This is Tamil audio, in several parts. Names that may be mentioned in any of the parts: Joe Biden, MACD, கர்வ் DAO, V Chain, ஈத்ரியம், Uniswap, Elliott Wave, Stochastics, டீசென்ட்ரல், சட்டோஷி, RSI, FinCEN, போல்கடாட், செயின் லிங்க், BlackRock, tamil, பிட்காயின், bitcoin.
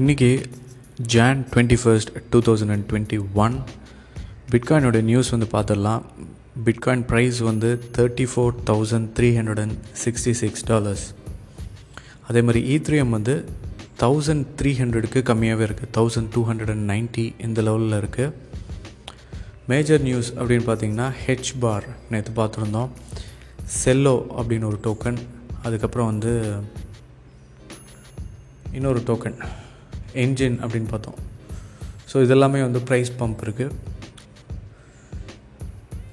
இன்றைக்கி Jan 21st 2021 பிட்காயினோட நியூஸ் வந்து பார்த்துடலாம். பிட்காயின் ப்ரைஸ் வந்து $34,366. அதே மாதிரி ஈத்ரியம் வந்து 1,300க்கு கம்மியாகவே இருக்குது, 1,290 இந்த லெவலில் இருக்குது. மேஜர் நியூஸ் அப்படின்னு பார்த்திங்கன்னா ஹெச் பார் நேற்று பார்த்துருந்தோம், செல்லோ அப்படின்னு ஒரு டோக்கன், அதுக்கப்புறம் வந்து இன்னொரு டோக்கன் என்ஜின் அப்படின்னு பார்த்தோம். ஸோ இதெல்லாமே வந்து ப்ரைஸ் பம்ப் இருக்குது.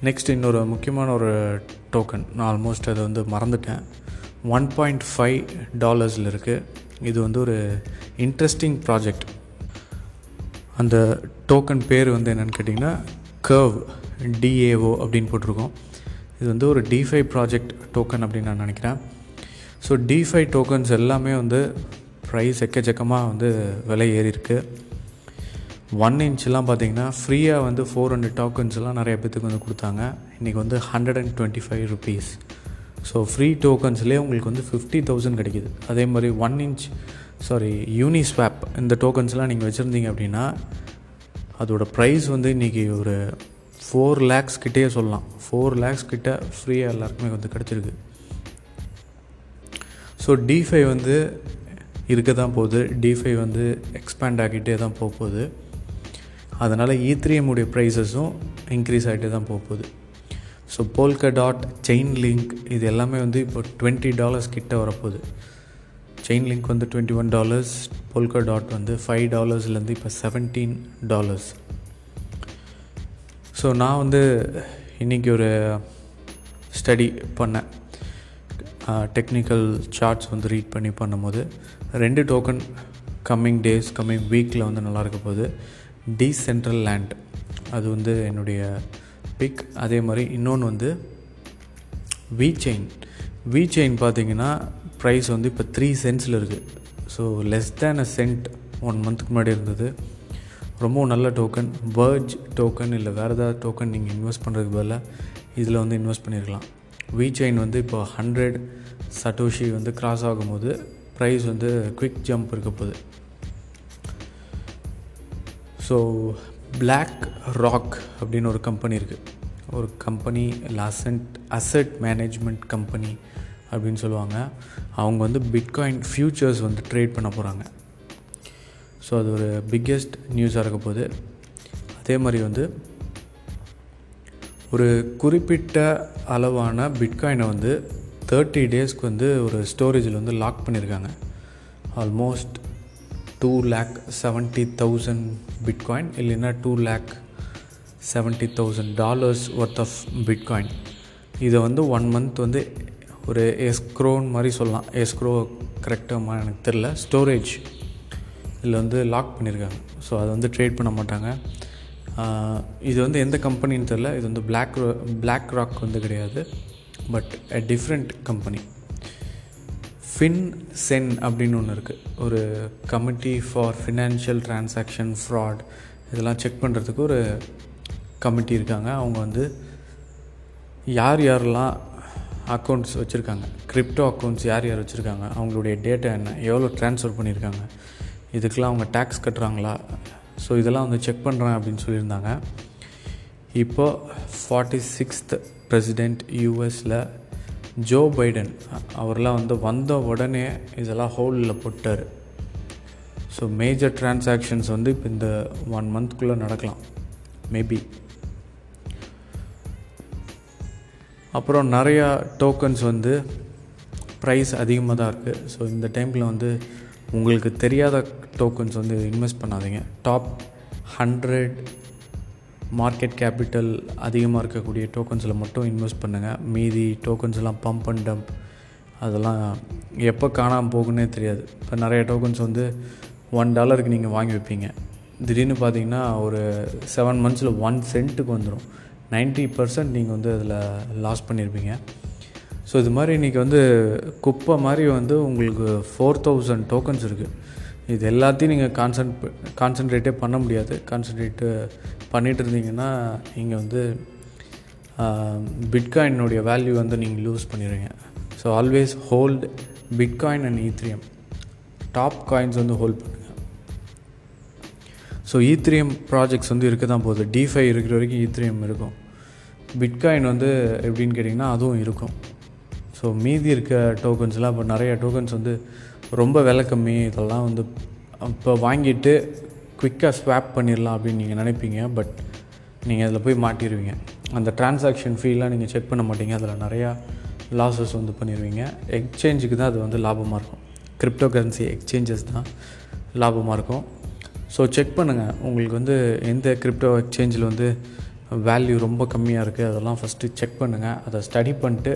நெக்ஸ்ட் இன்னொரு முக்கியமான ஒரு டோக்கன், நான் ஆல்மோஸ்ட் அதை வந்து மறந்துட்டேன், $1.5 இருக்குது. இது வந்து ஒரு இன்ட்ரெஸ்டிங் ப்ராஜெக்ட். அந்த டோக்கன் பேர் வந்து என்னென்னு கேட்டிங்கன்னா கர்வ் DAO அப்படின்னு போட்டிருக்கோம். இது வந்து ஒரு டிஃபை ப்ராஜெக்ட் டோக்கன் அப்படின்னு நான் நினைக்கிறேன். ஸோ டிஃபை டோக்கன்ஸ் எல்லாமே வந்து ப்ரைஸ் எக்கச்சக்கமாக வந்து விலை ஏறி இருக்குது. 1 inchலாம் பார்த்திங்கன்னா ஃப்ரீயாக வந்து 400 டோக்கன்ஸ்லாம் நிறைய பேத்துக்கு வந்து கொடுத்தாங்க. இன்றைக்கி வந்து 125 rupees. ஸோ ஃப்ரீ டோக்கன்ஸ்லேயே உங்களுக்கு வந்து 50,000 கிடைக்கிது. அதே மாதிரி 1 inch யூனிஸ்வாப் இந்த டோக்கன்ஸ்லாம் நீங்கள் வச்சுருந்தீங்க அப்படின்னா அதோடய ப்ரைஸ் வந்து இன்றைக்கி ஒரு 4 lakhs கிட்டே சொல்லலாம், 4 lakhs கிட்ட ஃப்ரீயாக எல்லாருக்குமே வந்து கிடச்சிருக்கு. ஸோ டிஃபை வந்து இருக்க தான் போகுது, டிஃபை வந்து எக்ஸ்பேண்ட் ஆகிட்டே தான் போக போகுது. அதனால் ஈத்ரியம் உடைய ப்ரைஸஸும் இன்க்ரீஸ் ஆகிட்டே தான் போக போகுது. ஸோ போல்கடாட், செயின் லிங்க் இது எல்லாமே வந்து இப்போ $20 கிட்ட வரப்போகுது. செயின் லிங்க் வந்து $21, போல்கடாட் வந்து $5 இப்போ $17. ஸோ நான் வந்து இன்றைக்கி ஒரு ஸ்டடி பண்ணேன், டெக்னிக்கல் சார்ட்ஸ் வந்து ரீட் பண்ணி பண்ணும்போது 2 டோக்கன் கம்மிங் டேஸ் கம்மிங் வீக்கில் வந்து நல்லா இருக்க போகுது. டீசென்ட்ரல் லேண்ட் அது வந்து என்னுடைய பிக். அதே மாதிரி இன்னொன்று வந்து வி செயின். வி செயின் பார்த்திங்கன்னா ப்ரைஸ் வந்து இப்போ 3 cents இருக்குது. So less than a cent 1 month முன்னாடி இருந்தது. ரொம்ப நல்ல டோக்கன். வேர்ஜ் டோக்கன் இல்லை வேறு ஏதாவது டோக்கன் நீங்கள் இன்வெஸ்ட் பண்ணுறதுக்கு பதிலாக இதில் வந்து இன்வெஸ்ட் பண்ணியிருக்கலாம். வி செயின் வந்து இப்போ 100 சட்டோஷி வந்து கிராஸ் ஆகும்போது ப்ரைஸ் வந்து குவிக் ஜம்ப் இருக்க போகுது. ஸோ BlackRock அப்படின்னு ஒரு கம்பெனி இருக்குது, ஒரு கம்பெனி இல்லை அசட் மேனேஜ்மெண்ட் கம்பெனி அப்படின்னு சொல்லுவாங்க. அவங்க வந்து பிட்காயின் ஃப்யூச்சர்ஸ் வந்து ட்ரேட் பண்ண போகிறாங்க. ஸோ அது ஒரு பிக்கெஸ்ட் நியூஸாக இருக்க போகுது. அதே மாதிரி வந்து ஒரு குறிப்பிட்ட அளவான பிட்காயினை வந்து 30 daysக்கு வந்து ஒரு ஸ்டோரேஜில் வந்து லாக் பண்ணியிருக்காங்க. ஆல்மோஸ்ட் 2,70,000 பிட்காயின் இல்லைன்னா $2,70,000 ஒர்த் ஆஃப் பிட்காயின். இதை வந்து 1 month வந்து ஒரு எஸ்க்ரோன் மாதிரி சொல்லலாம். எஸ்க்ரோ கரெக்டாக எனக்கு தெரில, ஸ்டோரேஜ் இதில் வந்து லாக் பண்ணியிருக்காங்க. ஸோ அதை வந்து ட்ரேட் பண்ண மாட்டாங்க. இது வந்து எந்த கம்பெனின்னு தெரில. இது வந்து BlackRock வந்து கிடையாது, but a different company. FinCEN அப்படின்னு ஒன்று இருக்குது, ஒரு committee for financial transaction fraud இதெல்லாம் செக் பண்ணுறதுக்கு ஒரு கமிட்டி இருக்காங்க. அவங்க வந்து யாரெல்லாம் அக்கௌண்ட்ஸ் வச்சுருக்காங்க, கிரிப்டோ அக்கௌண்ட்ஸ் யார் வச்சுருக்காங்க, அவங்களுடைய டேட்டா என்ன, எவ்வளோ ட்ரான்ஸ்ஃபர் பண்ணியிருக்காங்க, இதுக்கெல்லாம் அவங்க டேக்ஸ் கட்டுறாங்களா, ஸோ இதெல்லாம் வந்து செக் பண்ணுறாங்க அப்படின்னு சொல்லியிருந்தாங்க. இப்போது 46th President US Joe Biden அவரெலாம் வந்து வந்த உடனே இதெல்லாம் ஹோல்டில் போட்டார். ஸோ மேஜர் டிரான்சாக்ஷன்ஸ் வந்து இப்போ இந்த 1 monthக்குள்ளே நடக்கலாம் மேபி. அப்புறம் நிறையா டோக்கன்ஸ் வந்து ப்ரைஸ் அதிகமாக தான் இருக்குது. ஸோ இந்த டைமில் வந்து உங்களுக்கு தெரியாத டோக்கன்ஸ் வந்து இன்வெஸ்ட் பண்ணாதீங்க. top 100 மார்க்கெட் கேபிட்டல் அதிகமாக இருக்கக்கூடிய டோக்கன்ஸில் மட்டும் இன்வெஸ்ட் பண்ணுங்கள். மீதி டோக்கன்ஸ்லாம் பம்ப் அண்ட் டம்ப் அதெல்லாம் எப்போ காணாமல் போகுன்னே தெரியாது. இப்போ நிறைய டோக்கன்ஸ் வந்து $1க்கு நீங்கள் வாங்கி வைப்பீங்க, திடீர்னு பார்த்தீங்கன்னா ஒரு 7 months 1 centக்கு வந்துடும். 90% நீங்கள் வந்து அதில் லாஸ் பண்ணியிருப்பீங்க. ஸோ இது மாதிரி இன்றைக்கி வந்து குப்பை மாதிரி வந்து உங்களுக்கு 4,000 tokens இருக்குது. இது எல்லாத்தையும் நீங்கள் கான்சன்ட்ரேட்டே பண்ண முடியாது. கான்சன்ட்ரேட்டு பண்ணிகிட்டு இருந்தீங்கன்னா நீங்கள் வந்து பிட்காயினுடைய வேல்யூ வந்து நீங்கள் லூஸ் பண்ணிடுவீங்க. So always hold பிட்காயின் and ஈத்ரியம். Top coins வந்து ஹோல்ட் பண்ணுங்கள். ஸோ ஈத்ரியம் ப்ராஜெக்ட்ஸ் வந்து இருக்க தான் போகுது. டிஃபை இருக்கிற வரைக்கும் ஈத்ரியம் இருக்கும். பிட்காயின் வந்து எப்படின்னு கேட்டிங்கன்னா அதுவும் இருக்கும். ஸோ மீதி இருக்க டோக்கன்ஸ்லாம் இப்போ நிறைய டோக்கன்ஸ் வந்து ரொம்ப விலை கம்மி, இதெல்லாம் வந்து இப்போ வாங்கிட்டு குவிக்காக ஸ்வாப் பண்ணிடலாம் அப்படின்னு நீங்கள் நினைப்பீங்க. பட் நீங்கள் அதில் போய் மாட்டிடுவீங்க. அந்த டிரான்சாக்ஷன் ஃபீலாம் நீங்கள் செக் பண்ண மாட்டீங்க. அதில் நிறையா லாஸஸ் வந்து பண்ணிடுவீங்க. எக்ஸ்சேஞ்சுக்கு தான் அது வந்து லாபமாக இருக்கும். கிரிப்டோ கரன்சி எக்ஸ்சேஞ்சஸ் தான் லாபமாக இருக்கும். ஸோ செக் பண்ணுங்கள் உங்களுக்கு வந்து எந்த கிரிப்டோ எக்ஸ்சேஞ்சில் வந்து வேல்யூ ரொம்ப கம்மியாக இருக்குது, அதெல்லாம் ஃபஸ்ட்டு செக் பண்ணுங்கள். அதை ஸ்டடி பண்ணிட்டு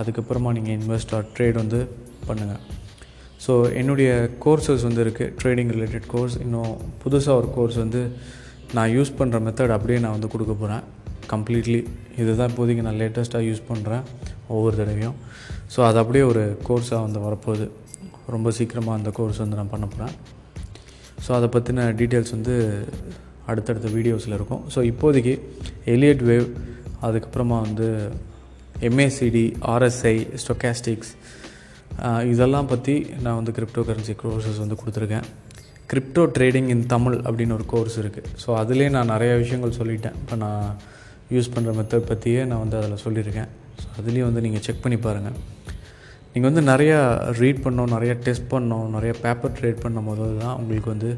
அதுக்கப்புறமா நீங்கள் இன்வெஸ்ட் ஆர் ட்ரேட் வந்து பண்ணுங்கள். ஸோ என்னுடைய கோர்ஸஸ் வந்து இருக்குது, ட்ரேடிங் ரிலேட்டட் கோர்ஸ். இன்னும் புதுசாக ஒரு கோர்ஸ் வந்து நான் யூஸ் பண்ணுற மெத்தட் அப்படியே நான் வந்து கொடுக்க போகிறேன் கம்ப்ளீட்லி. இதுதான் இப்போதைக்கு நான் லேட்டஸ்ட்டாக யூஸ் பண்ணுறேன் ஒவ்வொரு தடவையும். ஸோ அது அப்படியே ஒரு கோர்ஸாக வந்து வரப்போகுது. ரொம்ப சீக்கிரமாக அந்த கோர்ஸ் வந்து நான் பண்ண போகிறேன். ஸோ அதை பற்றின டீட்டெயில்ஸ் வந்து அடுத்தடுத்த வீடியோஸில் இருக்கும். ஸோ இப்போதைக்கு எலியட் வேவ், அதுக்கப்புறமா வந்து MACD, RSI, ஸ்டொக்காஸ்டிக்ஸ், இதெல்லாம் பற்றி நான் வந்து கிரிப்டோ கரன்சி கோர்ஸஸ் வந்து கொடுத்துருக்கேன். கிரிப்டோ ட்ரேடிங் இன் தமிழ் அப்படின்னு ஒரு கோர்ஸ் இருக்குது. ஸோ அதிலே நான் நிறையா விஷயங்கள் சொல்லிட்டேன். இப்போ நான் யூஸ் பண்ணுற மெத்தட் பற்றியே நான் வந்து அதில் சொல்லியிருக்கேன். ஸோ அதுலேயும் வந்து நீங்கள் செக் பண்ணி பாருங்கள். நீங்கள் வந்து நிறையா ரீட் பண்ணோம், நிறையா டெஸ்ட் பண்ணோம், நிறையா பேப்பர் ட்ரேட் பண்ணும் போது தான் உங்களுக்கு வந்து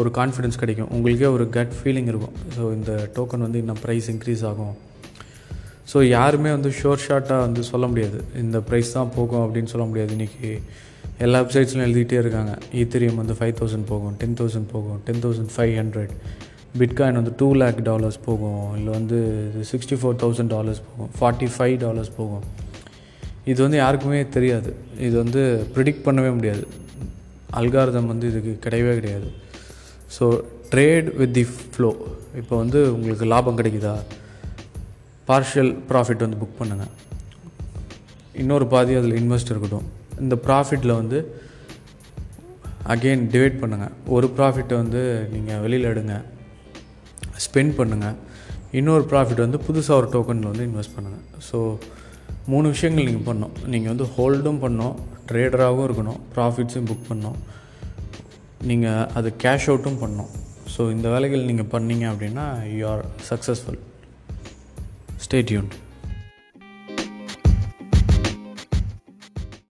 ஒரு கான்ஃபிடென்ஸ் கிடைக்கும். உங்களுக்கே ஒரு கட் ஃபீலிங் இருக்கும். ஸோ இந்த டோக்கன் வந்து இன்னும் ப்ரைஸ் இன்க்ரீஸ் ஆகும். ஸோ யாருமே வந்து ஷோர் ஷார்ட்டாக வந்து சொல்ல முடியாது, இந்த ப்ரைஸ் தான் போகும் அப்படின்னு சொல்ல முடியாது. இன்றைக்கி எல்லா வெப்சைட்ஸ்லையும் எழுதிக்கிட்டே இருக்காங்க, ஈத்தரியம் வந்து 5,000 போகும், 10,000 போகும், 10,500, பிட்காயின் வந்து $200,000 போகும், இல்லை வந்து $64,000 போகும், $45 போகும். இது வந்து யாருக்குமே தெரியாது. இது வந்து ப்ரிடிக்ட் பண்ணவே முடியாது. அல்காரிதம் வந்து இதுக்கு கிடையவே கிடையாது. So trade with the flow. இப்போ வந்து உங்களுக்கு லாபம் கிடைக்குதா, பார்ஷியல் ப்ராஃபிட் வந்து புக் பண்ணுங்கள், இன்னொரு பாதி அதில் இன்வெஸ்ட் இருக்கட்டும். இந்த ப்ராஃபிட்டில் வந்து அகெயின் டிவைட் பண்ணுங்கள். ஒரு ப்ராஃபிட்டை வந்து நீங்கள் வெளியில் எடுங்க, ஸ்பெண்ட் பண்ணுங்கள். இன்னொரு ப்ராஃபிட் வந்து புதுசாக ஒரு டோக்கனில் வந்து இன்வெஸ்ட் பண்ணுங்கள். ஸோ 3 விஷயங்கள் நீங்கள் பண்ணணும். நீங்கள் வந்து ஹோல்டும் பண்ணணும், ட்ரேடராகவும் இருக்கணும், ப்ராஃபிட்ஸும் புக் பண்ணணும், நீங்கள் அது கேஷ் அவுட்டும் பண்ணணும். ஸோ இந்த வேலைகள் நீங்கள் பண்ணிங்க அப்படின்னா you are successful. Stay tuned.